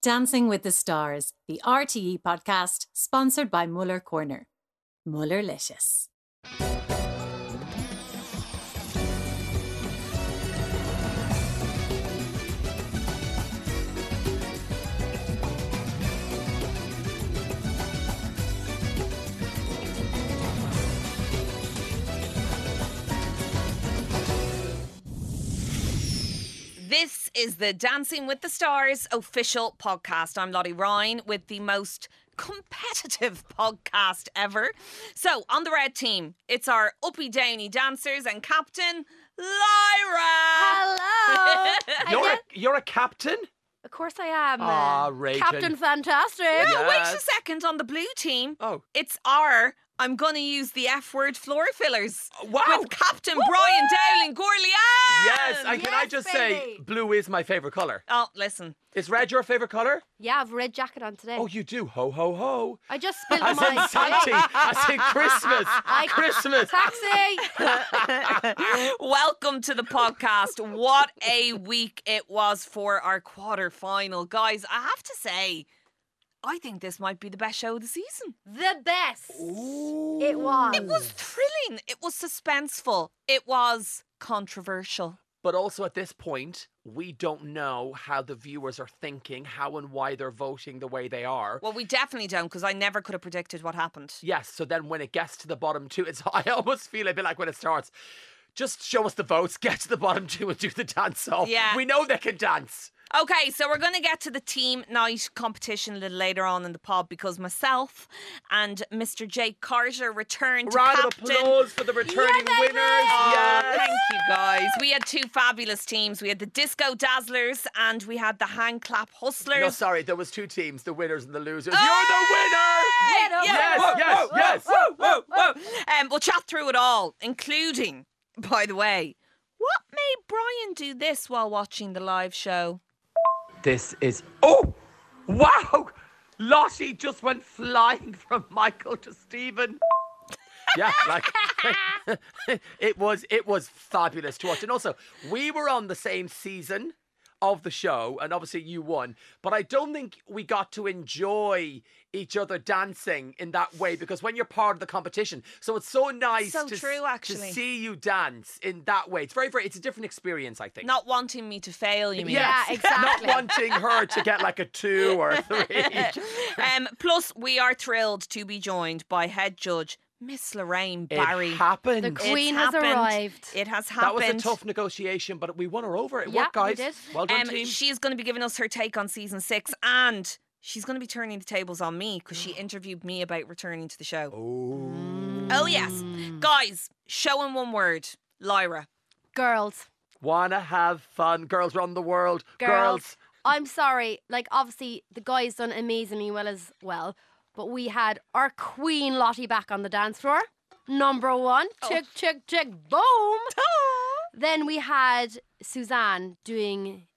Dancing with the Stars, the RTÉ podcast, sponsored by Müller Corner. Mullerlicious. This is the Dancing with the Stars official podcast. I'm Lottie Ryan with the most competitive podcast ever. So, on the red team, it's our uppy downy dancers and captain, Lyra. Hello. You're a captain? Of course I am. Captain Fantastic. No, wait a second. On the blue team, it's our... I'm going to use the F-word floor fillers. Wow. With Captain Brian Dowling Gorlian. Yes, and can I just say, blue is my favourite colour. Oh, listen. Is red your favourite colour? Yeah, I have a red jacket on today. Oh, you do? Ho, ho, ho. I just spilled my... I said Santi. I said Christmas. Christmas. Taxi. Welcome to the podcast. What a week it was for our quarter-final. Guys, I have to say... I think this might be the best show of the season. The best. Ooh. It was. It was thrilling. It was suspenseful. It was controversial. But also at this point, we don't know how the viewers are thinking, how and why they're voting the way they are. Well, we definitely don't, because I never could have predicted what happened. Yes, so then when it gets to the bottom two, I almost feel a bit like when it starts, just show us the votes, get to the bottom two and do the dance off. Yeah. We know they can dance. Okay, so we're going to get to the team night competition a little later on in the pod, because myself and Mr. Jake Carter returned to captain. Round of applause for the returning winners. Yes. Thank you, guys. We had two fabulous teams. We had the Disco Dazzlers and we had the Hand Clap Hustlers. No, sorry, there was two teams, the winners and the losers. Oh! You're the winner! Yes. Whoa. We'll chat through it all, including, by the way, what made Brian do this while watching the live show? This is... Oh! Wow! Lottie just went flying from Michael to Stephen. Yeah, it was fabulous to watch. And also, we were on the same season of the show, and obviously you won, but I don't think we got to enjoy each other dancing in that way, because when you're part of the competition, so it's so nice to see you dance in that way. It's very, very, it's a different experience, I think. Not wanting me to fail, you mean? Yes. Yeah, exactly. Not wanting her to get like a 2 or a 3. Plus, we are thrilled to be joined by head judge Miss Lorraine Barry. It happened. The Queen has arrived. It has happened. That was a tough negotiation, but we won her over. It worked, guys. We did. Well done, team. She's going to be giving us her take on season 6, and she's going to be turning the tables on me, because she interviewed me about returning to the show. Oh, yes. Guys, show in one word. Lyra. Girls. Wanna have fun. Girls run the world. Girls. I'm sorry. Like, obviously, the guys done amazingly well as well. But we had our queen Lottie back on the dance floor. Number one. Chick, chick, chick, boom. Then we had Suzanne doing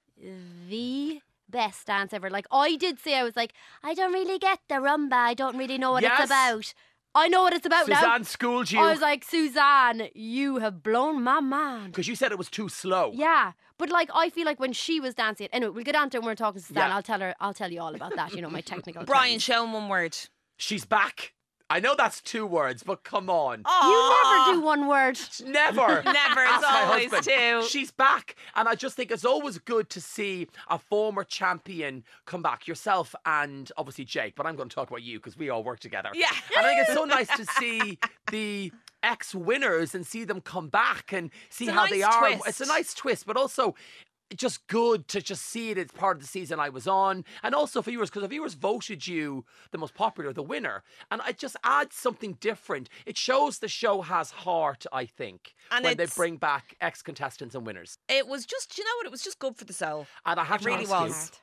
the best dance ever. Like, I did say, I was like, I don't really get the rumba. I don't really know what it's about. I know what it's about now. Suzanne schooled you. I was like, Suzanne, you have blown my mind. Because you said it was too slow. Yeah. But, like, I feel like when she was dancing... Anyway, we'll get on to it when we're talking to Suzanne. Yeah. I'll tell you all about that. You know, my technical... Brian, show him one word. She's back. I know that's 2 words, but come on. Aww. You never do one word. Never. Never. It's always 2. She's back. And I just think it's always good to see a former champion come back. Yourself and obviously Jake, but I'm going to talk about you because we all work together. Yeah. And I think it's so nice to see the ex-winners and see them come back and see how they are. Twist. It's a nice twist, but also... just good to just see it as part of the season I was on, and also for viewers, because the viewers voted you the most popular, the winner, and it just adds something different. It shows the show has heart, I think, and when they bring back ex-contestants and winners. It was just, you know what, it was just good for the soul. And I have it to really ask was. You,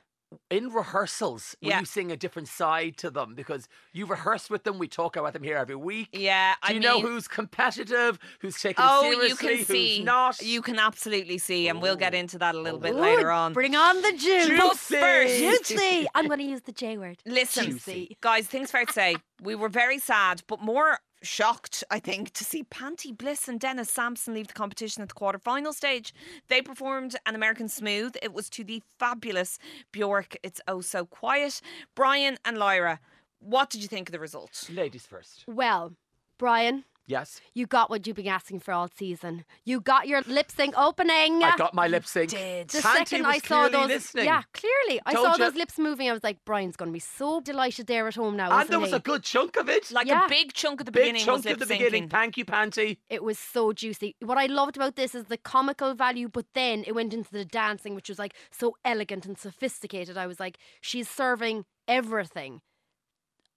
in rehearsals, will you sing a different side to them? Because you rehearse with them, we talk about them here every week. Yeah, Do you know who's competitive, who's taken seriously, who's not? You can absolutely see, and we'll get into that a little bit later on. Bring on the juice. Juicy. I'm going to use the J word. Listen, guys, things fair to say, we were very sad, but more shocked, I think, to see Panti Bliss and Dennis Sampson leave the competition at the quarterfinal stage. They performed an American Smooth. It was to the fabulous Björk, It's Oh So Quiet. Brian and Lyra, what did you think of the result? Ladies first. Well, Brian... Yes. You got what you've been asking for all season. You got your lip sync opening. I got my lip sync. You did. The Panti second was I saw those. Listening. Yeah, clearly. I saw those lips moving. I was like, Brian's going to be so delighted there at home now. And there was a good chunk of it. Like a big chunk at the beginning. Big chunk at the beginning. Thank you, Panti. It was so juicy. What I loved about this is the comical value, but then it went into the dancing, which was like so elegant and sophisticated. I was like, she's serving everything.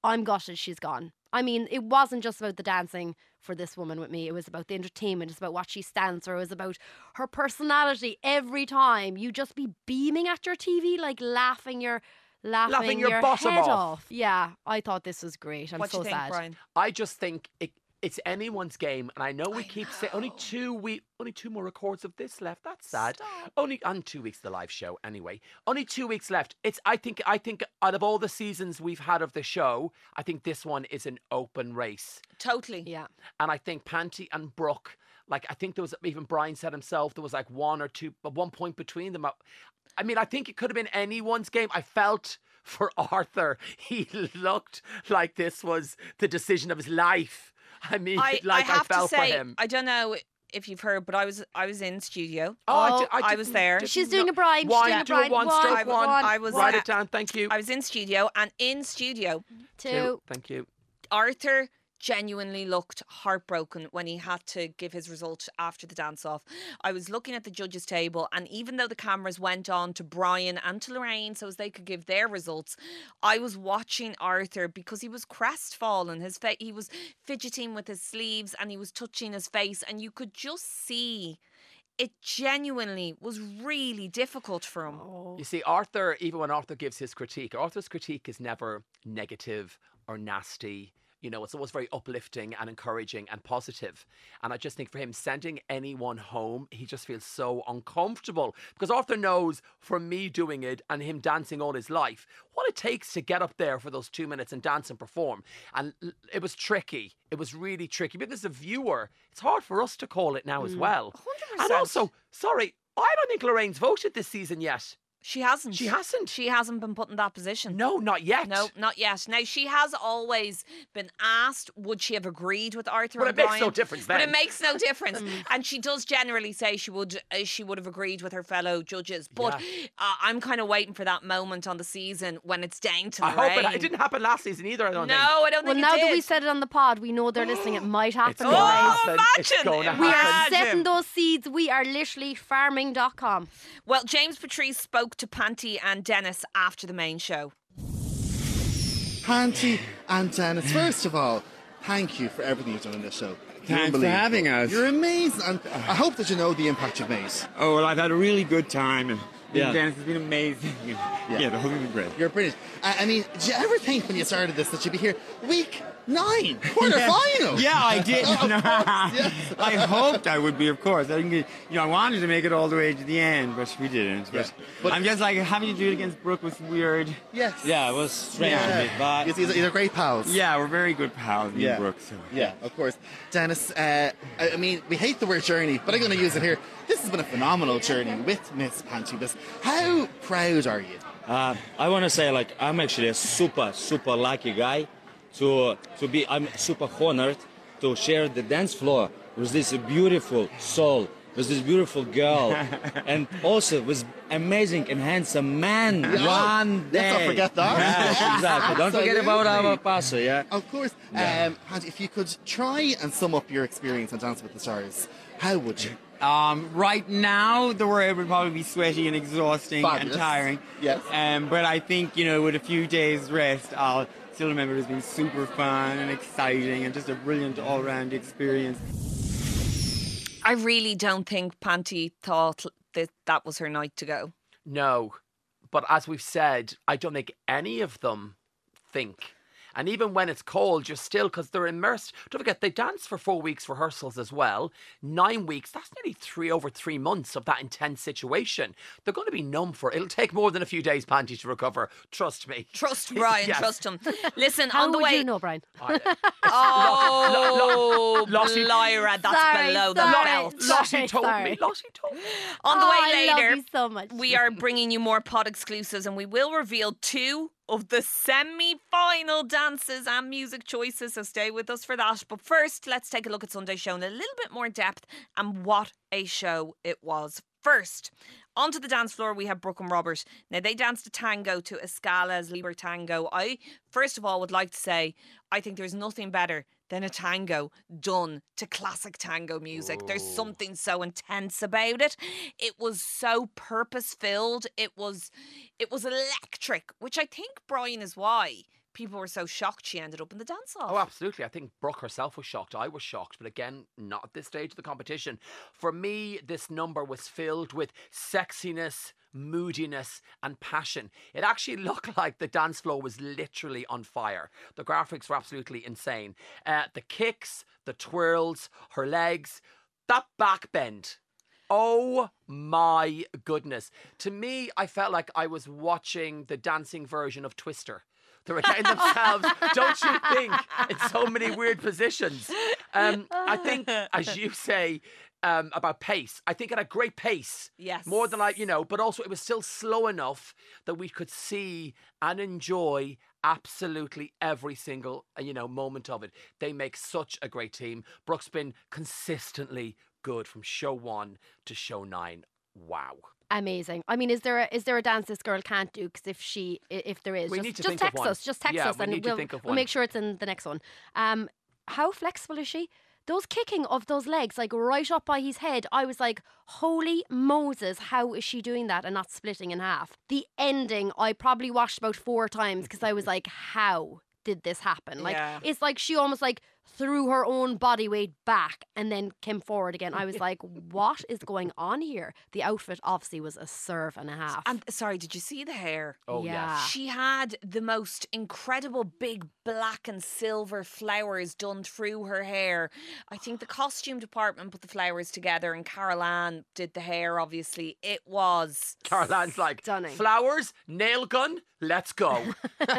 I'm gutted she's gone. I mean, it wasn't just about the dancing for this woman with me. It was about the entertainment. It's about what she stands for. It was about her personality. Every time you just be beaming at your TV, like laughing your bottom off. Yeah, I thought this was great. I'm what so you think, sad. Brian? I just think it's anyone's game, and I know we keep saying only two more records of this left. That's sad. Stop. Only 2 weeks of the live show anyway. Only 2 weeks left. I think out of all the seasons we've had of the show, I think this one is an open race. Totally. Yeah. And I think Panti and Brooke, like I think there was, even Brian said himself, there was like one or two, but 1 point between them. I mean, I think it could have been anyone's game. I felt for Arthur. He looked like this was the decision of his life. I mean, I felt for him. I don't know if you've heard, but I was in studio. Oh, I was there. She's doing a Brian. One, stroke one. Write it down. Thank you. I was in studio, and in studio two. Thank you. Arthur genuinely looked heartbroken when he had to give his result after the dance-off. I was looking at the judges' table, and even though the cameras went on to Brian and to Lorraine so as they could give their results, I was watching Arthur because he was crestfallen. He was fidgeting with his sleeves and he was touching his face, and you could just see it genuinely was really difficult for him. Oh. You see, Arthur, even when Arthur gives his critique, Arthur's critique is never negative or nasty. You know, it's always very uplifting and encouraging and positive. And I just think for him, sending anyone home, he just feels so uncomfortable. Because Arthur knows, from me doing it and him dancing all his life, what it takes to get up there for those 2 minutes and dance and perform. And it was tricky. It was really tricky. But as a viewer, it's hard for us to call it now as well. 100%. And also, sorry, I don't think Lorraine's voted this season yet. She hasn't. She hasn't been put in that position. No, not yet. No, not yet. Now, she has always been asked, would she have agreed with Arthur and Brian? But it makes no difference then. But it makes no difference. And she does generally say she would have agreed with her fellow judges. But I'm kind of waiting for that moment on the season when it's down to Lorraine. I hope it didn't happen last season either, I don't think it did. Well, now that we said it on the pod, we know they're listening. It might happen. It's going to happen. We are setting those seeds. We are literally farming.com. Well, James Patrice spoke to Panti and Dennis after the main show. Panti and Dennis, first of all, thank you for everything you've done on this show. Thanks for having us. You're amazing, and I hope that you know the impact you've made. Oh, well, I've had a really good time, and Dennis has been amazing. Yeah, the whole thing was great. You're brilliant. I mean, did you ever think when you started this that you'd be here week 9, quarterfinal? Yeah, I did. I hoped I would be, of course. I didn't get, I wanted to make it all the way to the end, but we didn't. Yeah. But I'm just like, having to do it against Brooke was weird. Yes. Yeah, it was strange. Yeah. But these are great pals. Yeah, we're very good pals, me and Brooke. So. Yeah, of course. Dennis, I mean, we hate the word journey, but I'm going to use it here. This has been a phenomenal journey with Miss Panti Bliss. How proud are you? I want to say, like, I'm actually a super, super lucky guy. I'm super honored to share the dance floor with this beautiful soul, with this beautiful girl, and also with amazing and handsome man. One day. Let's not forget that. Yes, exactly. Don't forget about our pastor, yeah? Of course. Yeah. And if you could try and sum up your experience on Dance with the Stars, how would you? Right now, the word would probably be sweaty and exhausting and tiring. Yes. But I think, with a few days rest, I'll still remember it as being super fun and exciting and just a brilliant all-round experience. I really don't think Panti thought that was her night to go. No, but as we've said, I don't think any of them think. And even when it's cold, you're still, because they're immersed. Don't forget, they dance for 4 weeks rehearsals as well. 9 weeks, that's nearly over three months of that intense situation. They're going to be numb for, it'll take more than a few days, Panti, to recover. Trust me. Trust Brian, yes. Trust him. Listen, how on the way. How would you know, Brian? Oh, Lyra, that's sorry, below the belt. Lottie told me. On the way later, I love you so much. We are bringing you more pod exclusives, and we will reveal two of the semi-final dances and music choices, so stay with us for that. But first, let's take a look at Sunday's show in a little bit more depth, and what a show it was. First, onto the dance floor, we have Brooke and Robert. Now, they danced a tango to Escala's Libre Tango. I, first of all, would like to say, I think there's nothing better than a tango done to classic tango music. Whoa. There's something so intense about it. It was so purpose-filled. It was electric, which I think, Brian, is why people were so shocked she ended up in the dance-off. Oh, absolutely. I think Brooke herself was shocked. I was shocked. But again, not at this stage of the competition. For me, this number was filled with sexiness, moodiness and passion. It actually looked like the dance floor was literally on fire. The graphics were absolutely insane. The kicks, the twirls, her legs, that back bend. Oh my goodness. To me, I felt like I was watching the dancing version of Twister. They're getting themselves, don't you think, in so many weird positions. I think, as you say, about pace. I think it had great pace. Yes. More than but also it was still slow enough that we could see and enjoy absolutely every single, moment of it. They make such a great team. Brooke's been consistently good from show 1 to show 9. Wow. Amazing. I mean, is there a dance this girl can't do? Because if there is, just text us, and we'll make sure it's in the next one. How flexible is she? Those kicking of those legs, like right up by his head, I was like, holy Moses, how is she doing that and not splitting in half? The ending, I probably watched about 4 times because I was like, how did this happen? Like, yeah. It's like she almost like threw her own body weight back and then came forward again. I was like, what is going on here? The outfit obviously was a serve and a half. And sorry, did you see the hair? Oh, yeah. She had the most incredible big black and silver flowers done through her hair. I think the costume department put the flowers together and Carol Ann did the hair, obviously. It was Carol Ann's like, stunning. Flowers, nail gun, let's go. But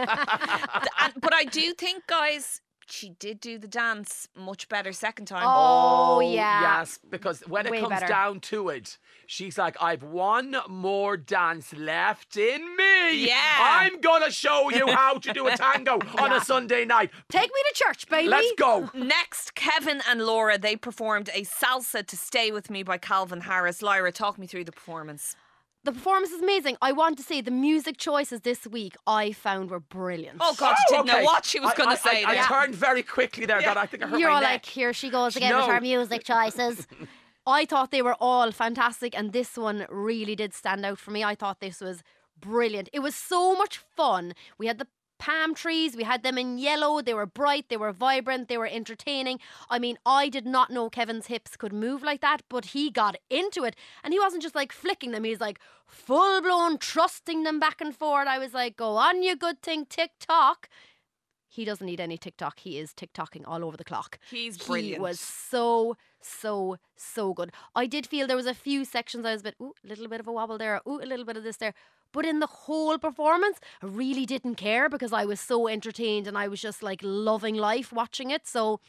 I do think, guys, she did do the dance much better second time. Oh, yeah. Yes, because when it comes down to it, she's like, I've one more dance left in me. Yeah. I'm going to show you how to do a tango on a Sunday night. Take me to church, baby. Let's go. Next, Kevin and Laura, they performed a salsa to Stay With Me by Calvin Harris. Lyra, talk me through the performance. The performance is amazing. I want to say the music choices this week I found were brilliant. Oh, God, you didn't know what she was going to say. I turned very quickly there. Yeah. God, I think I hurt my neck. You're like, here she goes again with her music choices. I thought they were all fantastic, and this one really did stand out for me. I thought this was brilliant. It was so much fun. We had the palm trees, we had them in yellow, they were bright, they were vibrant, they were entertaining. I mean, I did not know Kevin's hips could move like that, but he got into it, and he wasn't just like flicking them, he was like full blown thrusting them back and forward. I was like, go on you good thing, TikTok. He doesn't need any TikTok, he is TikToking all over the clock. He's brilliant. He was so good. I did feel there was a few sections I was a bit, ooh, a little bit of a wobble there, ooh, a little bit of this there. But in the whole performance, I really didn't care because I was so entertained and I was just like loving life watching it. So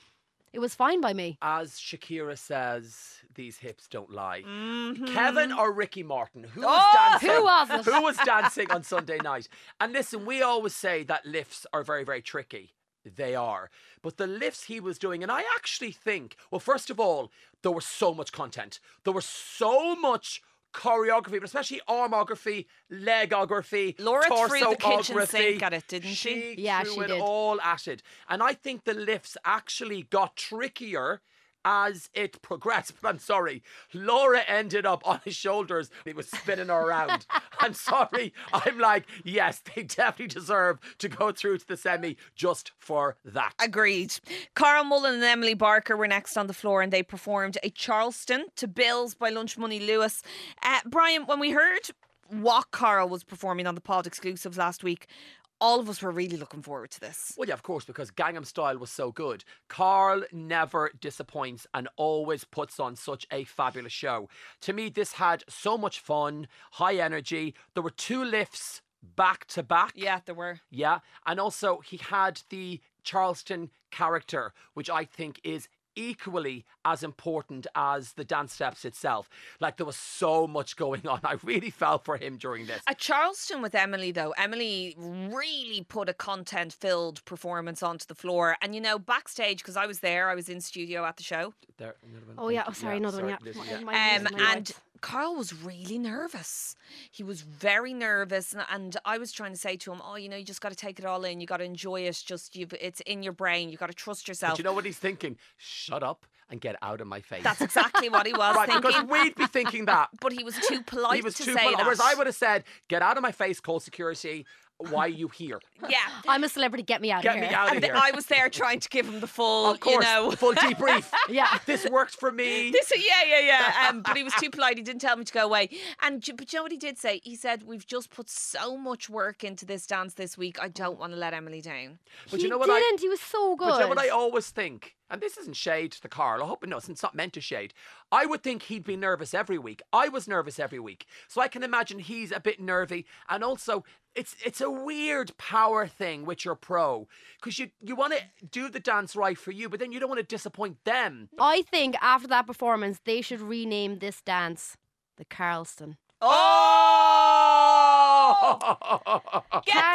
it was fine by me. As Shakira says, these hips don't lie. Mm-hmm. Kevin or Ricky Martin? Who was dancing on Sunday night? And listen, we always say that lifts are very, very tricky. They are. But the lifts he was doing, and I actually think, well, first of all, there was so much content. There was so much choreography, but especially armography, legography, Laura torso-ography. Laura threw the kitchen sink at it, didn't she? Yeah, she did. She threw it all at it. And I think the lifts actually got trickier as it progressed. But I'm sorry, Laura ended up on his shoulders. He was spinning her around. I'm sorry. I'm like, yes, they definitely deserve to go through to the semi just for that. Agreed. Carl Mullen and Emily Barker were next on the floor, and they performed a Charleston to Bills by Lunch Money Lewis. Brian, when we heard what Carl was performing on the Pod Exclusives last week, all of us were really looking forward to this. Well, yeah, of course, because Gangnam Style was so good. Carl never disappoints and always puts on such a fabulous show. To me, this had so much fun, high energy. There were two lifts back to back. Yeah, there were. Yeah. And also, he had the Charleston character, which I think is equally as important as the dance steps itself. Like, there was so much going on. I really fell for him during this. At Charleston with Emily, though, Emily really put a content-filled performance onto the floor. And, you know, backstage, because I was there, I was in studio at the show. There, oh, yeah. Oh, sorry, yeah, another sorry, one. Yeah. Listen, yeah. And Carl was really nervous. He was very nervous, and I was trying to say to him, "Oh, you know, you just got to take it all in. You got to enjoy it. Just it's in your brain. You got to trust yourself." But you know what he's thinking? Shut up and get out of my face. That's exactly what he was right, thinking. Because we'd be thinking that, but he was too polite. He was too polite. Whereas I would have said, "Get out of my face. Call security. Why are you here? Yeah, I'm a celebrity. Get me out of here. And I was there trying to give him the full, of course, full debrief. Yeah, this works for me. Yeah. But he was too polite. He didn't tell me to go away. But you know what he did say? He said, "We've just put so much work into this dance this week. I don't want to let Emily down." But you know what? He was so good. But you know what I always think? And this isn't shade to Carl. I hope it's not meant to shade. I would think he'd be nervous every week. I was nervous every week, so I can imagine he's a bit nervy. And also, it's a weird power thing with your pro, because you want to do the dance right for you, but then you don't want to disappoint them. I think after that performance, they should rename this dance the Carlston. Get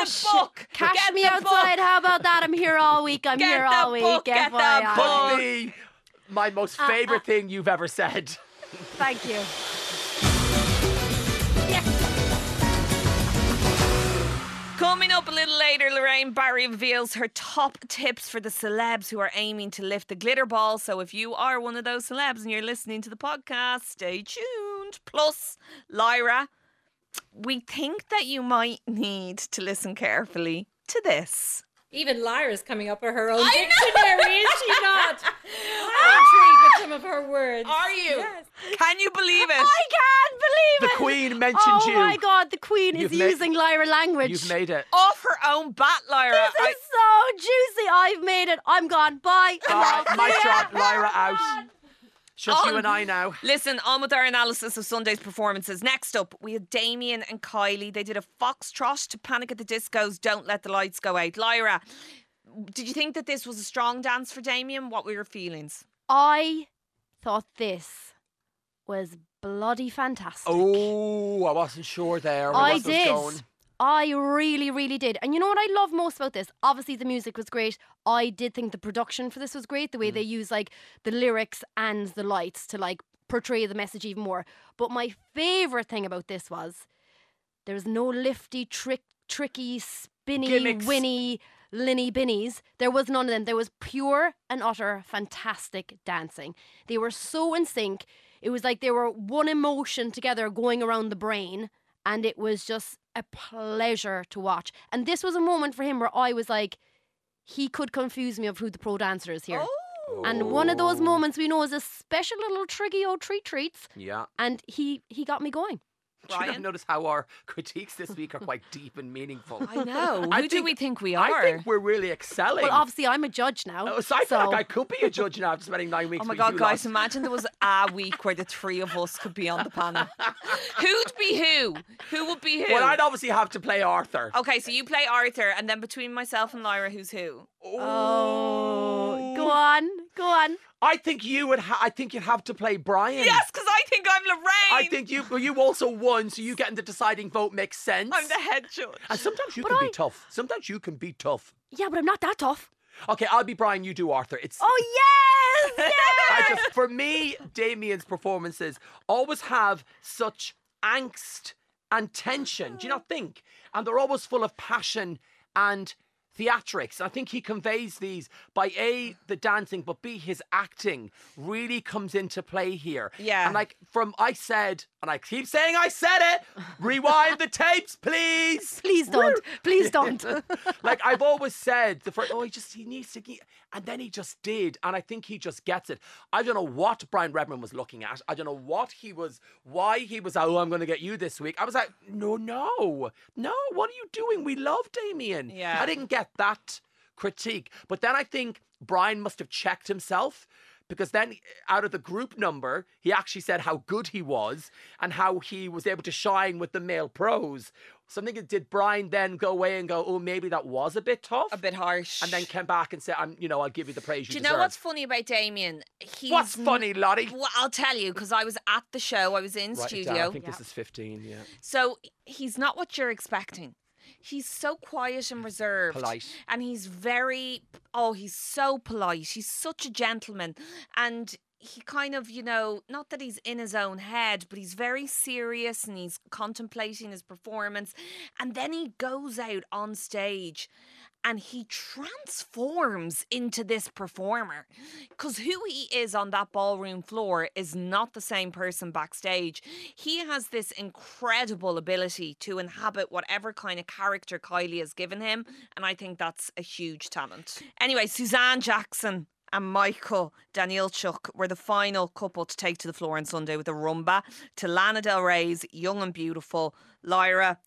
the book. Cash me outside. How about that? I'm here all week. Get the book. Be my most favourite thing you've ever said. Thank you. Coming up a little later, Lorraine Barry reveals her top tips for the celebs who are aiming to lift the glitter ball. So if you are one of those celebs and you're listening to the podcast, stay tuned. Plus, Lyra, we think that you might need to listen carefully to this. Even Lyra's coming up with her own dictionary, is she not? I'm intrigued with some of her words. Are you? Yes. Can you believe it? I can't believe it. The Queen mentioned you. Oh my God, the Queen is using Lyra language. You've made it. Off her own bat, Lyra. This is so juicy. I've made it. I'm gone. Bye. My job, Lyra out. Just you and I now. Listen, on with our analysis of Sunday's performances. Next up, we had Damien and Kylie. They did a foxtrot to Panic at the Disco's Don't Let the Lights Go Out. Lyra, did you think that this was a strong dance for Damien? What were your feelings? I thought this was bloody fantastic. Oh, I wasn't sure there. I really, really did. And you know what I love most about this? Obviously, the music was great. I did think the production for this was great. The way they use, like, the lyrics and the lights to, like, portray the message even more. But my favourite thing about this was there's no lifty, tricky, spinny, gimmicks, winny, linny binnies. There was none of them. There was pure and utter fantastic dancing. They were so in sync. It was like they were one emotion together going around the brain. And it was just a pleasure to watch. And this was a moment for him where I was like, he could confuse me of who the pro dancer is here. Oh. And one of those moments we know is a special little triggy old treats. Yeah. And he got me going. Brian? Do you notice how our critiques this week are quite deep and meaningful? I know. Do we think we are? I think we're really excelling. Well, obviously, I'm a judge now. I feel like I could be a judge now after spending 9 weeks. Oh my God, guys, imagine there was a week where the three of us could be on the panel. Who'd be who? Who would be who? Well, I'd obviously have to play Arthur. Okay, so you play Arthur, and then between myself and Lyra, who's who? Oh. Go on. I think you'd have to play Brian. Yes, because I think I'm Lorraine. I think you also won, so you getting the deciding vote makes sense. I'm the head judge. And sometimes be tough. Sometimes you can be tough. Yeah, but I'm not that tough. Okay, I'll be Brian, you do Arthur. Oh, yes! For me, Damien's performances always have such angst and tension. Do you not think? And they're always full of passion and theatrics. I think he conveys these by A, the dancing, but B, his acting really comes into play here. Yeah. And like from I said, and I keep saying I said it, rewind the tapes, please. Please don't. Please don't. Like I've always said, the first, oh, he needs to, and then he just did. And I think he just gets it. I don't know what Brian Redman was looking at. I don't know what he was, why he was, oh, I'm going to get you this week. I was like, no, what are you doing? We love Damien. Yeah. I didn't get that critique. But then I think Brian must have checked himself, because then out of the group number, he actually said how good he was and how he was able to shine with the male pros. So I'm thinking, did Brian then go away and go, oh, maybe that was a bit tough? A bit harsh. And then came back and said, I'll give you the praise you deserve. Do you know what's funny about Damien? What's funny, Lottie? Well, I'll tell you, because I was at the show. I was in studio. I think this is 15, yeah. So he's not what you're expecting. He's so quiet and reserved. Polite. And he's very, he's so polite. He's such a gentleman. And he kind of, not that he's in his own head, but he's very serious and he's contemplating his performance. And then he goes out on stage and he transforms into this performer, because who he is on that ballroom floor is not the same person backstage. He has this incredible ability to inhabit whatever kind of character Kylie has given him, and I think that's a huge talent. Anyway, Suzanne Jackson and Michael Danielchuk were the final couple to take to the floor on Sunday with a rumba to Lana Del Rey's Young and Beautiful. Lyra,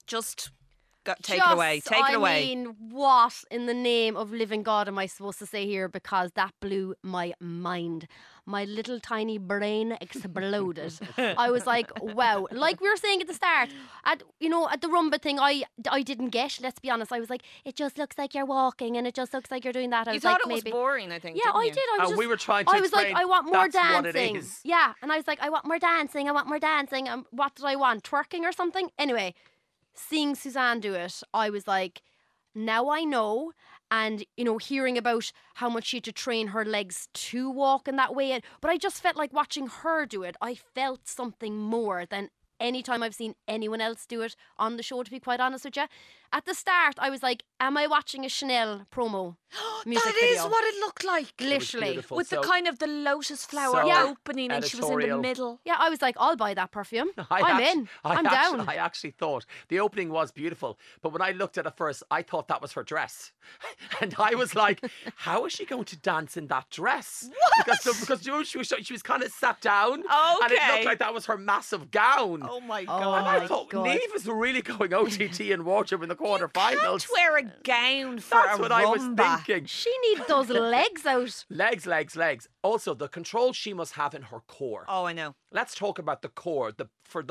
take it away. I mean, what in the name of living God am I supposed to say here? Because that blew my mind. My little tiny brain exploded. I was like, wow. Like we were saying at the start, at the rumba thing, I didn't get, let's be honest. I was like, it just looks like you're walking and it just looks like you're doing that. You thought it was boring, I think. Yeah, I did. We were trying to explain, I want more dancing. Yeah, and I was like, I want more dancing, I want more dancing. And what did I want? Twerking or something? Anyway, seeing Suzanne do it, I was like, now I know. And, hearing about how much she had to train her legs to walk in that way. But I just felt like watching her do it, I felt something more than any time I've seen anyone else do it on the show, to be quite honest with you. At the start, I was like, am I watching a Chanel promo music That is video? What it looked like. Literally. With the kind of the lotus flower opening editorial. And she was in the middle. Yeah, I was like, I'll buy that perfume. I'm down. I actually thought the opening was beautiful. But when I looked at it first, I thought that was her dress. And I was like, how is she going to dance in that dress? What? Because she was kind of sat down. Okay. And it looked like that was her massive gown. Oh, my God. And I thought, Niamh is really going OTT and wardrobe in the quarterfinals. You can't wear a gown for a rumba. That's what I was thinking. She needs those legs out. Legs. Also, the control she must have in her core. Oh, I know. Let's talk about the core. The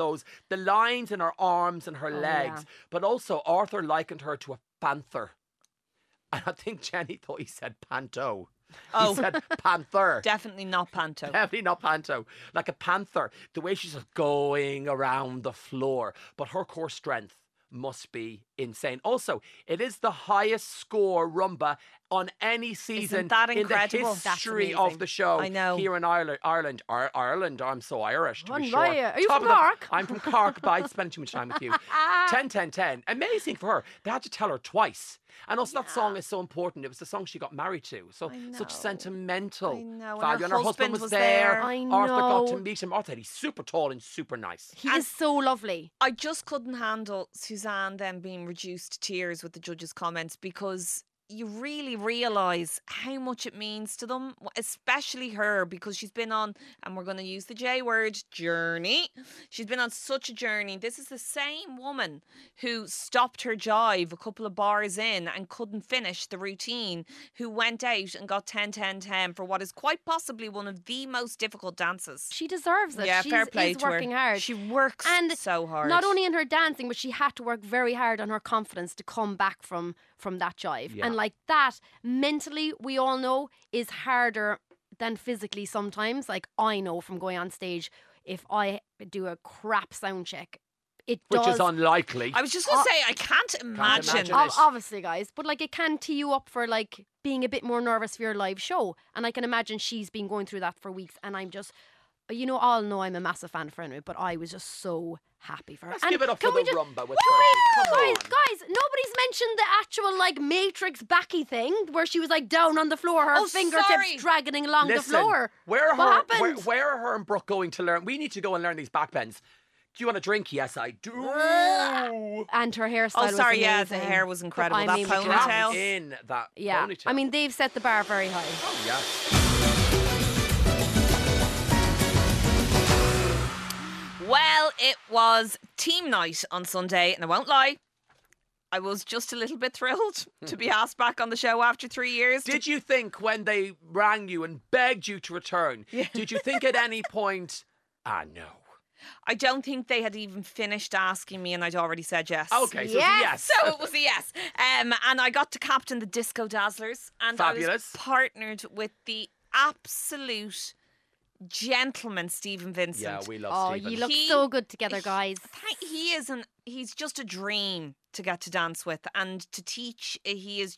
lines in her arms and her legs. Yeah. But also, Arthur likened her to a panther. And I think Jenny thought he said panto. He said panther. Definitely not panto. Definitely not panto. Like a panther. The way she's going around the floor. But her core strength must be insane. Also, it is the highest score rumba on any season in the history of the show. I know. Here in Ireland. Ireland, I'm so Irish. To be sure. Are you from Cork? I'm from Cork, but I spent too much time with you. 10. Amazing for her. They had to tell her twice. And also that song is so important. It was the song she got married to. So such sentimental value. And her husband was there. I know. Arthur got to meet him. Arthur, he's super tall and super nice. He is so lovely. I just couldn't handle Suzanne then being reduced to tears with the judges' comments, because you really realise how much it means to them, especially her, because she's been on, and we're going to use the J word, journey. She's been on such a journey. This is the same woman who stopped her jive a couple of bars in and couldn't finish the routine, who went out and got 10-10-10 for what is quite possibly one of the most difficult dances. She deserves it. Yeah, fair play to her. She's working hard. She works so hard. Not only in her dancing, but she had to work very hard on her confidence to come back from that jive. Yeah. And like that, mentally, we all know, is harder than physically sometimes. Like I know from going on stage, if I do a crap sound check, which is unlikely. I was just going to say, I can't imagine obviously, guys, but like it can tee you up for like being a bit more nervous for your live show. And I can imagine she's been going through that for weeks, and I'm just But you know, I'll know I'm a massive fan for Henry, but I was just so happy for her. Let's give it up for the rumba with Percy. Guys, nobody's mentioned the actual, like, Matrix Becky thing where she was, like, down on the floor, her fingertips dragging along the floor. Where are her and Brooke going to learn? We need to go and learn these backbends. Do you want a drink? Yes, I do. And her hairstyle was amazing. Yeah, the hair was incredible. But, I mean, ponytail. In that ponytail. I mean, they've set the bar very high. Oh, yeah. Well, it was team night on Sunday, and I won't lie, I was just a little bit thrilled to be asked back on the show after 3 years. Did you think when they rang you and begged you to return, did you think at any point, no? I don't think they had even finished asking me and I'd already said yes. Okay, so yes. So it was a yes. And I got to captain the Disco Dazzlers. And fabulous. I was partnered with the absolute gentleman, Stephen Vincent. Yeah, we love Stephen. You look so good together, guys. He's just a dream to get to dance with and to teach. He's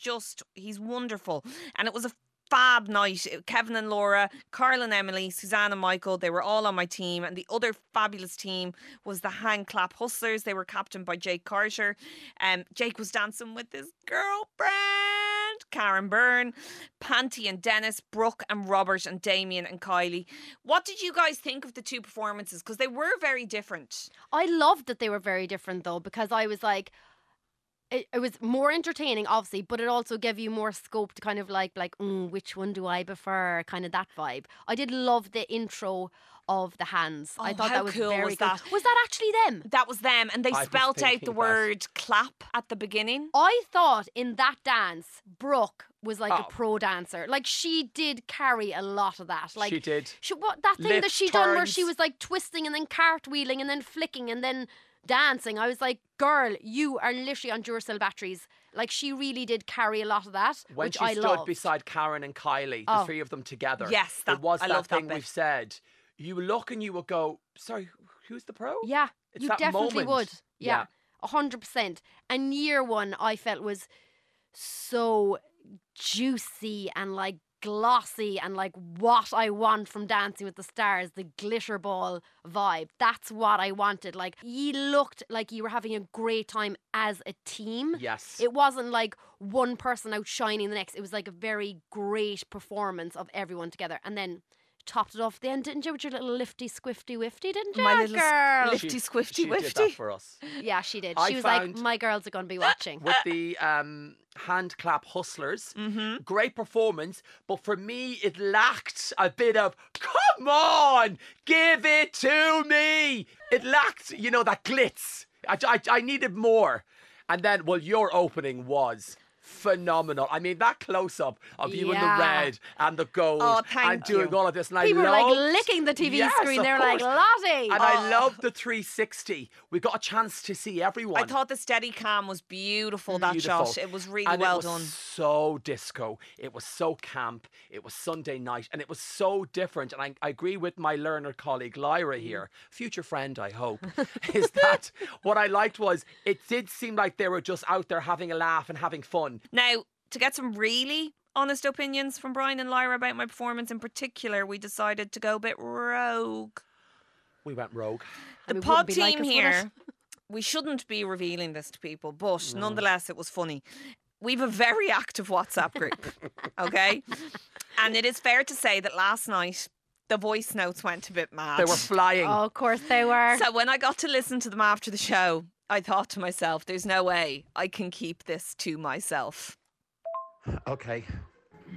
wonderful. And it was a fab night. Kevin and Laura, Carl and Emily, Suzanne and Michael, they were all on my team. And the other fabulous team was the Hand Clap Hustlers. They were captained by Jake Carter. Jake was dancing with his girlfriend, Karen Byrne, Panti and Dennis, Brooke and Robert and Damien and Kylie. What did you guys think of the two performances? Because they were very different. I loved that they were very different though, because I was like, it was more entertaining, obviously, but it also gave you more scope to kind of like, which one do I prefer? Kind of that vibe. I did love the intro of the hands. I thought that was very cool. Was that actually them? That was them, and they spelt out the word clap at the beginning. I thought in that dance, Brooke was like a pro dancer. Like, she did carry a lot of that. Like, she did. That thing that she done where she was like twisting and then cartwheeling and then flicking and then dancing. I was like, girl, you are literally on Duracell batteries. Like, she really did carry a lot of that, when which I loved. When she stood beside Karen and Kylie, the three of them together. Yes, that was that thing we've said. You look and you will go, sorry, who's the pro? Yeah, it's you definitely would. Yeah, 100%. And year one, I felt was so juicy and like glossy and like what I want from Dancing with the Stars, the glitter ball vibe. That's what I wanted. Like, you looked like you were having a great time as a team. Yes. It wasn't like one person outshining the next. It was like a very great performance of everyone together. And then topped it off at the end, didn't you? With your little lifty, squifty, wifty, didn't you? My little girl. Lifty, squifty, wifty. She did that for us. Yeah, she did. She was like, my girls are going to be watching. With the Hand Clap Hustlers, great performance, but for me, it lacked a bit of, come on, give it to me. It lacked, you know, that glitz. I needed more. And then, well, your opening was phenomenal. I mean, that close-up of you in the red and the gold and doing all of this. And people were like licking the TV screen. They were like, Lottie. And I love the 360. We got a chance to see everyone. I thought the Steadicam was beautiful, that shot. It was really well done. It was so disco. It was so camp. It was Sunday night. And it was so different. And I agree with my learner colleague, Lyra here, future friend, I hope, is that what I liked was it did seem like they were just out there having a laugh and having fun. Now, to get some really honest opinions from Brian and Lyra about my performance in particular, we decided to go a bit rogue. We went rogue. The pod team here, we shouldn't be revealing this to people, but nonetheless, it was funny. We've a very active WhatsApp group, okay? And it is fair to say that last night, the voice notes went a bit mad. They were flying. Oh, of course they were. So when I got to listen to them after the show, I thought to myself, there's no way I can keep this to myself. Okay.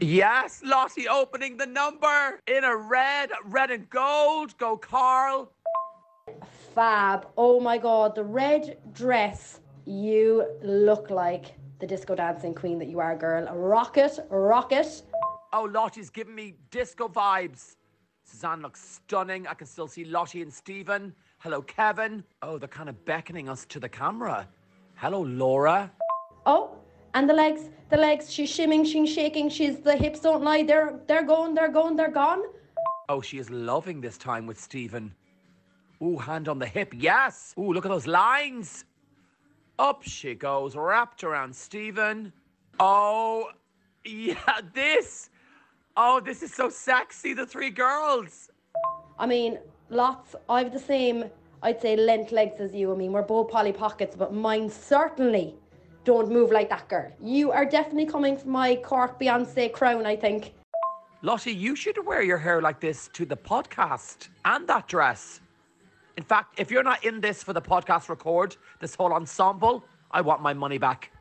Yes, Lottie opening the number in a red and gold. Go, Carl. Fab. Oh, my God. The red dress. You look like the disco dancing queen that you are, girl. Rocket. Oh, Lottie's giving me disco vibes. Suzanne looks stunning. I can still see Lottie and Stephen. Hello, Kevin. Oh, they're kind of beckoning us to the camera. Hello, Laura. Oh, and the legs, she's shimming, she's shaking, the hips don't lie, they're gone. Oh, she is loving this time with Stephen. Ooh, hand on the hip, yes. Ooh, look at those lines. Up she goes, wrapped around Stephen. Oh, yeah, this. Oh, this is so sexy, the three girls. I mean, lots. I have the same, I'd say, lent legs as you. I mean, we're both Polly Pockets, but mine certainly don't move like that, girl. You are definitely coming from my Cork Beyonce crown, I think. Lottie, you should wear your hair like this to the podcast and that dress. In fact, if you're not in this for the podcast record, this whole ensemble, I want my money back.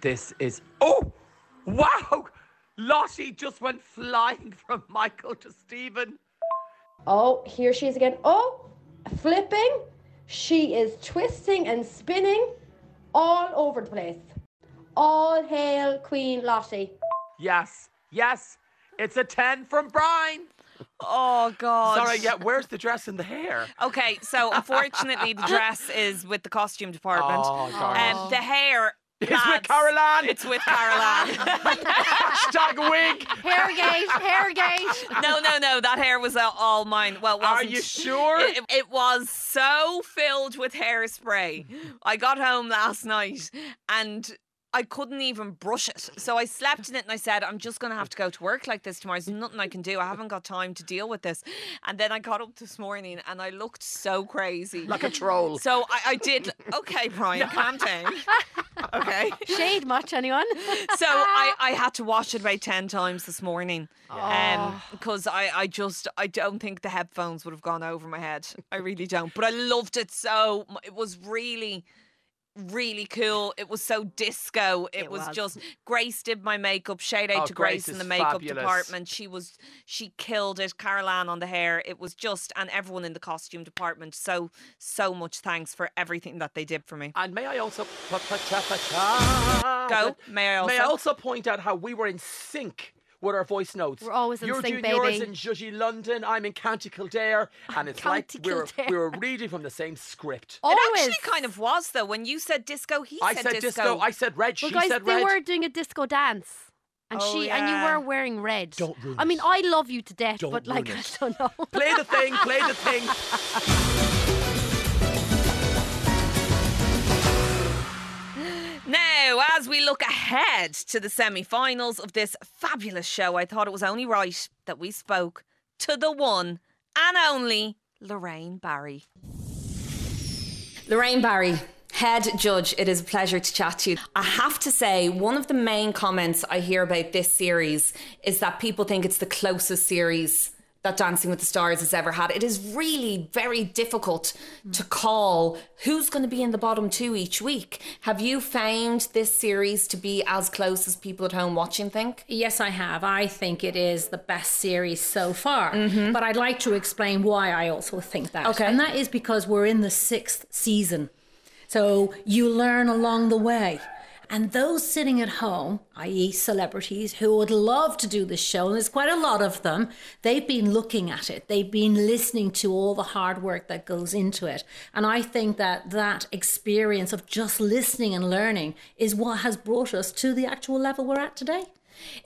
This is... Oh! Wow! Lottie just went flying from Michael to Stephen. Oh, here she is again. Oh, flipping. She is twisting and spinning all over the place. All hail Queen Lottie. Yes, yes. It's a 10 from Brian. Oh, God. Sorry, yeah, where's the dress and the hair? Okay, so unfortunately the dress is with the costume department. Oh, God. The hair... It's lads. With Caroline. It's with Caroline. Hashtag wig. Hairgate. Hairgate. No. That hair was all mine. Well, wasn't. Are you sure? It was so filled with hairspray. I got home last night and I couldn't even brush it. So I slept in it and I said, I'm just going to have to go to work like this tomorrow. There's nothing I can do. I haven't got time to deal with this. And then I got up this morning and I looked so crazy. Like a troll. So I did. Okay, Brian, calm down. Okay. Shade much, anyone? So I had to wash it about 10 times this morning. Because I don't think the headphones would have gone over my head. I really don't. But I loved it so. It was really cool. It was so disco. It was just... Grace did my makeup. Shout out to Grace in the makeup department. She killed it. Caroline on the hair. It was just... And everyone in the costume department. So much thanks for everything that they did for me. And may I also... Go. May I also point out how we were in sync with our voice notes. We're always in sync, baby. You're doing yours in Judgy London. I'm in County Kildare. And it's like we were reading from the same script. Always. It actually kind of was, though. When you said disco, I said disco. I said red. Well, she said red. They were doing a disco dance. And you were wearing red. Don't ruin it. I mean, I love you to death, but like, I don't know. Play the thing. Now, as we look ahead to the semi-finals of this fabulous show, I thought it was only right that we spoke to the one and only Lorraine Barry. Lorraine Barry, head judge, it is a pleasure to chat to you. I have to say, one of the main comments I hear about this series is that people think it's the closest series that Dancing with the Stars has ever had. It is really very difficult to call who's going to be in the bottom two each week. Have you found this series to be as close as people at home watching think? Yes, I have. I think it is the best series so far. Mm-hmm. But I'd like to explain why I also think that. Okay. And that is because we're in the 6th season. So you learn along the way. And those sitting at home, i.e. celebrities, who would love to do this show, and there's quite a lot of them, they've been looking at it. They've been listening to all the hard work that goes into it. And I think that experience of just listening and learning is what has brought us to the actual level we're at today.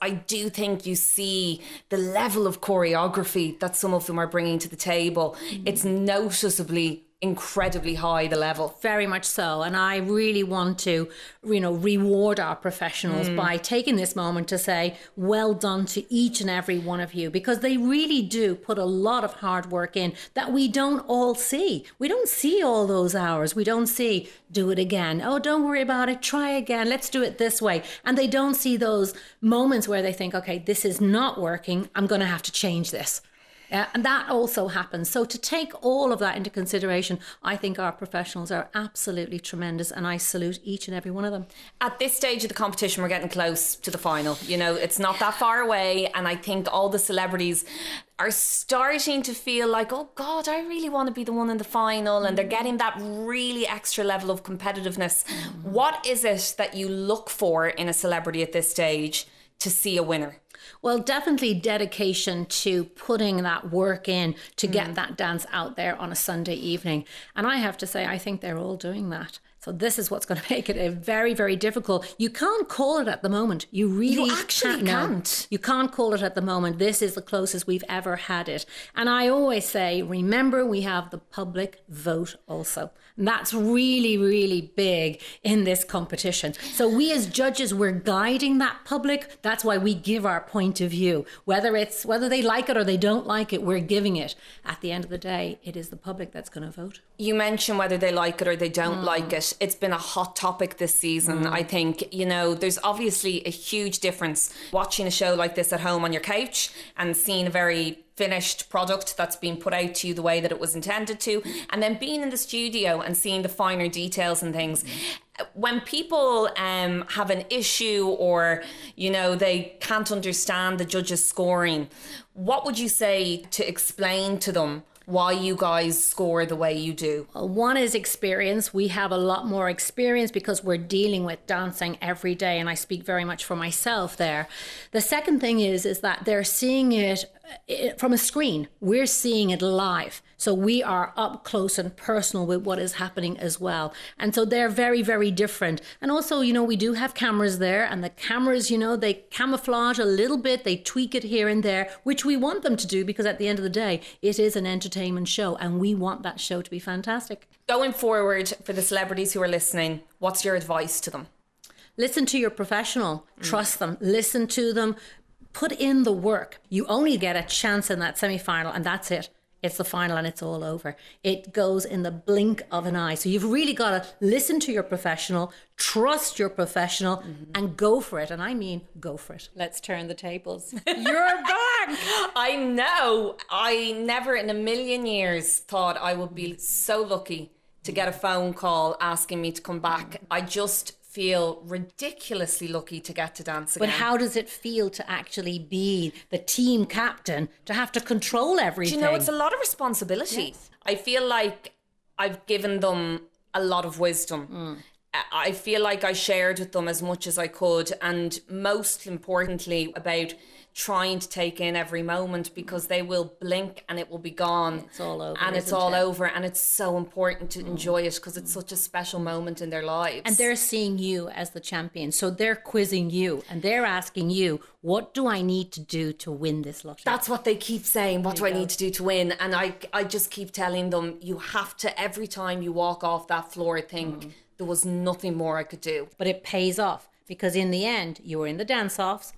I do think you see the level of choreography that some of them are bringing to the table. Mm. It's noticeably incredibly high, the level. Very much so. And I really want to, reward our professionals by taking this moment to say, well done to each and every one of you, because they really do put a lot of hard work in that we don't all see. We don't see all those hours. We don't see, do it again. Oh, don't worry about it. Try again. Let's do it this way. And they don't see those moments where they think, okay, this is not working. I'm going to have to change this. And that also happens. So to take all of that into consideration, I think our professionals are absolutely tremendous, and I salute each and every one of them. At this stage of the competition, we're getting close to the final. It's not that far away, and I think all the celebrities are starting to feel like, oh God, I really want to be the one in the final, and they're getting that really extra level of competitiveness. What is it that you look for in a celebrity at this stage to see a winner? Well, definitely dedication to putting that work in to get that dance out there on a Sunday evening. And I have to say, I think they're all doing that. So this is what's going to make it a very, very difficult. You can't call it at the moment. You really can't. You can't call it at the moment. This is the closest we've ever had it. And I always say, remember, we have the public vote also. And that's really, really big in this competition. So we as judges, we're guiding that public. That's why we give our point of view. Whether they like it or they don't like it, we're giving it. At the end of the day, it is the public that's going to vote. You mentioned whether they like it or they don't like it. It's been a hot topic this season. I think, you know, there's obviously a huge difference watching a show like this at home on your couch and seeing a very finished product that's been put out to you the way that it was intended to, and then being in the studio and seeing the finer details and things. When people have an issue or, you know, they can't understand the judges' scoring, what would you say to explain to them why you guys score the way you do? One is experience. We have a lot more experience because we're dealing with dancing every day, and I speak very much for myself there. The second thing is that they're seeing it from a screen. We're seeing it live. So we are up close and personal with what is happening as well. And so they're very, very different. And also, you know, we do have cameras there, and the cameras, you know, they camouflage a little bit, they tweak it here and there, which we want them to do, because at the end of the day, it is an entertainment show and we want that show to be fantastic. Going forward, for the celebrities who are listening, what's your advice to them? Listen to your professional, trust them, listen to them, put in the work. You only get a chance in that semi-final, and that's it. It's the final and it's all over. It goes in the blink of an eye. So you've really got to listen to your professional, trust your professional, and go for it. And I mean, go for it. Let's turn the tables. You're back. I know. I never in a million years thought I would be so lucky to get a phone call asking me to come back. I just feel ridiculously lucky to get to dance again. But how does it feel to actually be the team captain, to have to control everything? Do you know, it's a lot of responsibility. Yes. I feel like I've given them a lot of wisdom. I feel like I shared with them as much as I could, and most importantly about trying to take in every moment, because they will blink and it will be gone. It's all over. And it's all over. And it's so important to enjoy it, because it's such a special moment in their lives. And they're seeing you as the champion. So they're quizzing you and they're asking you, what do I need to do to win this lottery? That's what they keep saying. What do I need to do to win? And I just keep telling them, you have to, every time you walk off that floor, think there was nothing more I could do. But it pays off, because in the end, you were in the dance-offs.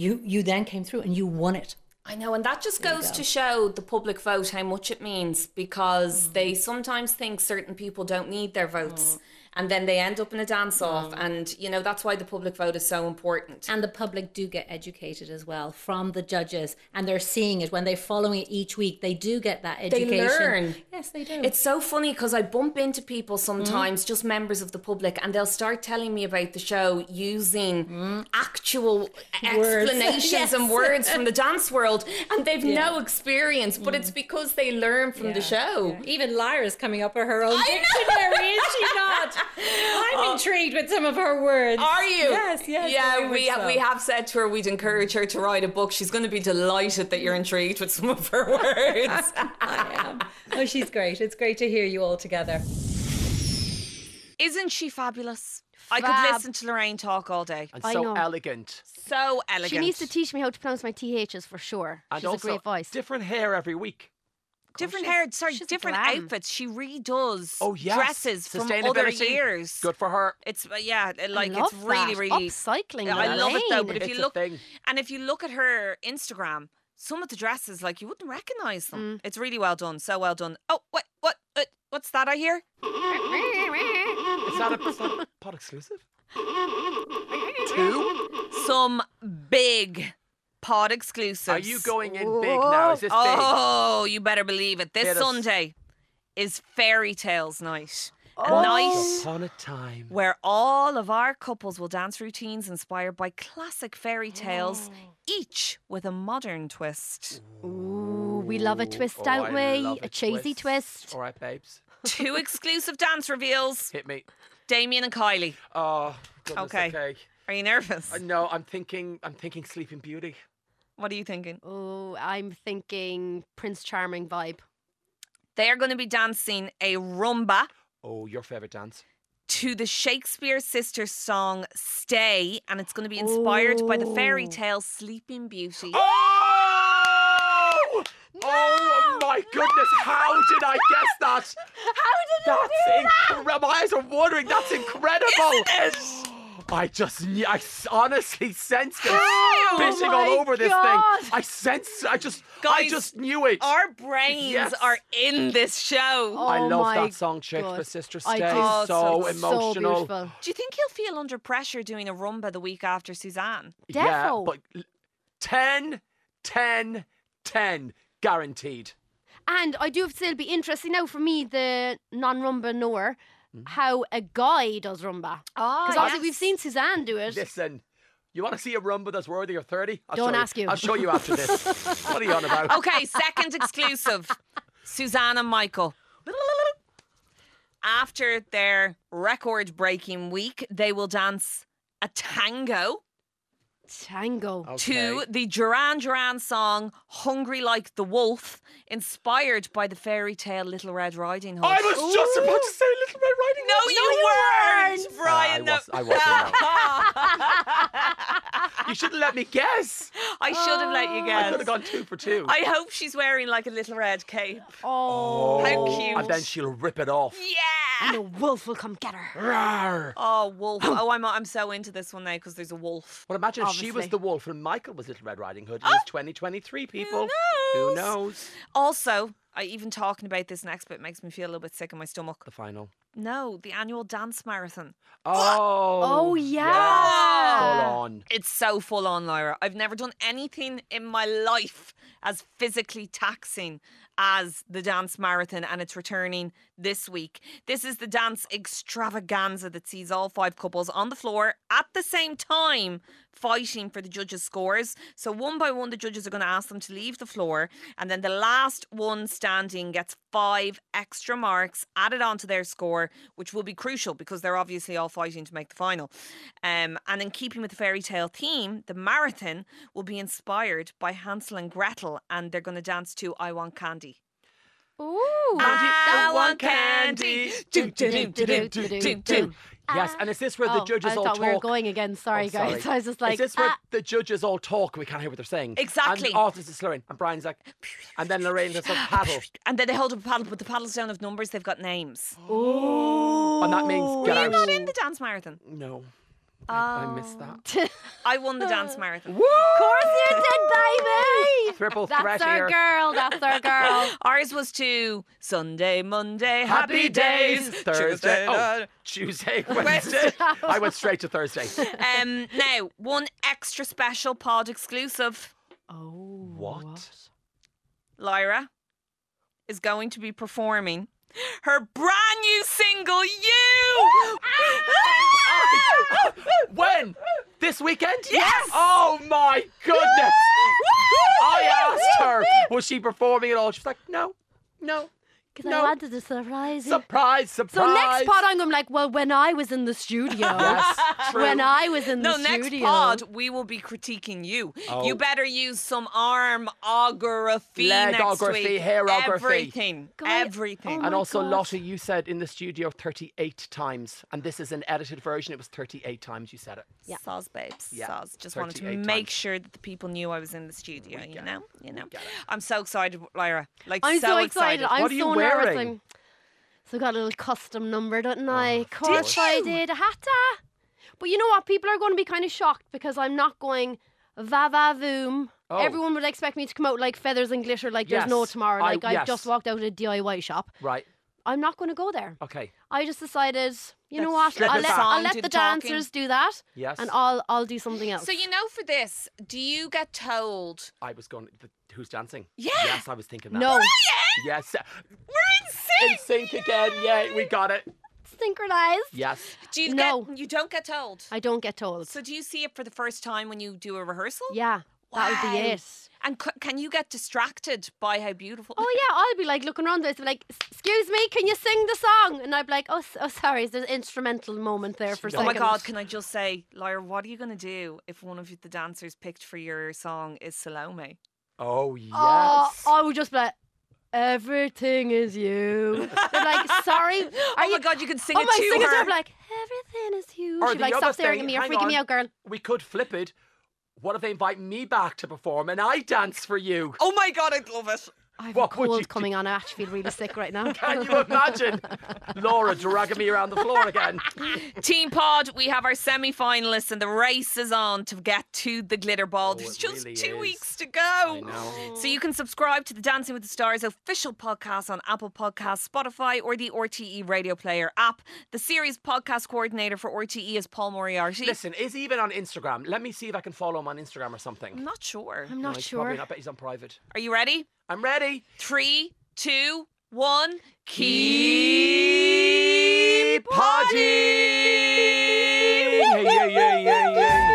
You then came through and you won it. I know, and that just goes to show the public vote how much it means, because they sometimes think certain people don't need their votes. And then they end up in a dance-off. And, you know, that's why the public vote is so important. And the public do get educated as well from the judges. And they're seeing it. When they're following it each week, they do get that education. They learn. Yes, they do. It's so funny, because I bump into people sometimes, just members of the public, and they'll start telling me about the show using actual explanations and words from the dance world. And they've no experience, but it's because they learn from the show. Yeah. Even Lyra's coming up with her own dictionary, is she not? I'm intrigued with some of her words. Are you? Yes. Yeah, we have said to her we'd encourage her to write a book. She's going to be delighted that you're intrigued with some of her words. I am. Oh, she's great. It's great to hear you all together. Isn't she fabulous? Fab. I could listen to Lorraine talk all day. And so elegant. So elegant. She needs to teach me how to pronounce my THs for sure. And she's also a great voice. Different hair every week. Different hair, sorry, different outfits. She redoes dresses from other years. Good for her. It's like it's really, really upcycling. I love it though. But if you look, and if you look at her Instagram, some of the dresses, like, you wouldn't recognise them. It's really well done. So well done. Oh, what's that I hear? Is that a pod exclusive? Some big pod exclusives. Are you going in big now? Is this big? Oh, you better believe it. This Sunday is Fairy Tales Night. A night where all of our couples will dance routines inspired by classic fairy tales, each with a modern twist. Ooh, we love a twist, don't we? A cheesy twist. All right, babes. 2 exclusive dance reveals. Hit me. Damien and Kylie. Oh, goodness, okay. Are you nervous? No, I'm thinking Sleeping Beauty. What are you thinking? Oh, I'm thinking Prince Charming vibe. They are going to be dancing a rumba. Oh, your favourite dance. to the Shakespeare Sister song Stay, and it's going to be inspired by the fairy tale Sleeping Beauty. Oh! No! Oh my goodness, no! How did I guess that? How did you do that? My eyes are watering, that's incredible! Isn't it? I honestly sensed them spitting all over this thing. I just knew it. Our brains are in this show. Oh, I love that song, Shakespeare Sister Stay. So emotional. So do you think he'll feel under pressure doing a rumba the week after Suzanne? Yeah, but 10, 10, 10, guaranteed. And I do have to say it'll be interesting now for me, the non-rumba knower, how a guy does rumba. Because obviously we've seen Suzanne do it. Listen, you want to see a rumba that's worthy of 30? Don't ask you. I'll show you after this. What are you on about? Okay, second exclusive. Suzanne and Michael. After their record-breaking week, they will dance a tango. Tango. Okay. To the Duran Duran song Hungry Like the Wolf, inspired by the fairy tale Little Red Riding Hood. I was just about to say Little Red Riding Hood. No, you weren't. Brian. I wasn't. You shouldn't let me guess. I should have let you guess. I could have gone 2 for 2. I hope she's wearing like a little red cape. Oh. How cute. And then she'll rip it off. Yeah. And a wolf will come get her. Rawr. Oh, wolf. Oh, I'm so into this one now because there's a wolf. Well, imagine if she was the wolf and Michael was Little Red Riding Hood. It was 2023, people. Who knows? Who knows? Also, even talking about this next bit makes me feel a little bit sick in my stomach. The final? No, the annual dance marathon. Oh. Oh, yeah. Full on. It's so full on, Lyra. I've never done anything in my life as physically taxing as the dance marathon, and it's returning this week. This is the dance extravaganza that sees all 5 couples on the floor at the same time fighting for the judges' scores. So one by one, the judges are going to ask them to leave the floor, and then the last one standing gets 5 extra marks added onto their score, which will be crucial because they're obviously all fighting to make the final. And in keeping with the fairy tale theme, the marathon will be inspired by Hansel and Gretel, and they're going to dance to I Want Candy. Ooh. I want candy. Do, do, do, do, do, do, do, do. Yes, and is this where the judges all talk? I thought we were going again. Sorry, guys. I was just like... Is this where the judges all talk and we can't hear what they're saying? Exactly. And Arthur's is slurring. And Brian's like... And then Lorraine does a paddle. And then they hold up a paddle, but the paddles don't have numbers. They've got names. Ooh. And that means get out. Were you not in the dance marathon? No. Oh. I missed that. I won the dance marathon. Woo! Of course you did, baby! Triple threat here. That's our girl, that's our girl. Ours was to Sunday, Monday, happy days. Thursday, Tuesday, Wednesday. I went straight to Thursday. Now, one extra special pod exclusive. Oh, what? Lyra is going to be performing her brand new single, You! When? This weekend? Yes! Oh my goodness! I asked her, was she performing at all? She was like, no. Because I wanted a surprise. Surprise. So next pod, I'm going to be like, well, when I was in the studio. Yes, true. When I was in the studio. No, next pod, we will be critiquing you. Oh. You better use some armography next week. Legography, hairography. Everything. Oh, and also, God. Lottie, you said in the studio 38 times. And this is an edited version. It was 38 times you said it. Yeah. Soz, babes. Yeah. Soz. Just wanted to make sure that the people knew I was in the studio, you know. I'm so excited, Lyra. Like, I'm so excited. What are you wearing? Everything. So I got a little custom number, didn't I? Of course I did. A hatta. But you know what? People are going to be kind of shocked because I'm not going va-va-voom. Oh. Everyone would expect me to come out like feathers and glitter, like there's no tomorrow. Like I've just walked out of a DIY shop. Right. I'm not going to go there. Okay. I just decided, you know what? I'll let the dancers do that. Yes. And I'll do something else. So you know, for this, do you get told? I was going. Who's dancing? Yeah. Yes, I was thinking that. No. Yes. We're in sync. In sync again. Yeah, we got it. Synchronized. Yes. Do you you don't get told? I don't get told. So do you see it for the first time when you do a rehearsal? Yeah. Wow. That would be it. And can you get distracted by how beautiful? Oh yeah, I'll be like looking around there, so like, excuse me, can you sing the song? And I'd be like, oh sorry, there's an instrumental moment there for a second. Oh my God, can I just say, Lyra, what are you going to do if one of the dancers picked for your song is Salome? Oh yes. I would just be like, everything is you. They're like, sorry? Oh my God, you could sing it to her. Oh my God, I'm like, everything is you. Or she's like, stop staring at me, you're freaking me out, girl. We could flip it. What if they invite me back to perform and I dance for you? Oh my God, I'd love it. I have a cold coming on. I actually feel really sick right now. Can you imagine? Laura dragging me around the floor again. Team Pod, we have our semi-finalists and the race is on to get to the glitter ball. There's just really 2 weeks to go. I know. So you can subscribe to the Dancing with the Stars official podcast on Apple Podcasts, Spotify or the RTÉ Radio Player app. The series podcast coordinator for RTÉ is Paul Moriarty. Listen, is he even on Instagram? Let me see if I can follow him on Instagram or something. I'm not sure. I'm not sure. I bet he's on private. Are you ready? I'm ready. 3, 2, 1. Keep Poddy! Yeah, yeah, yeah, yeah, yeah, yeah.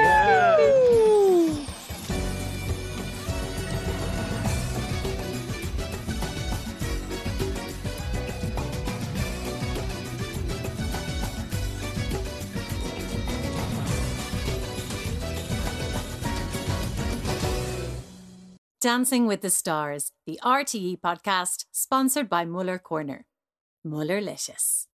Dancing with the Stars, the RTÉ podcast, sponsored by Müller Corner. Mullerlicious.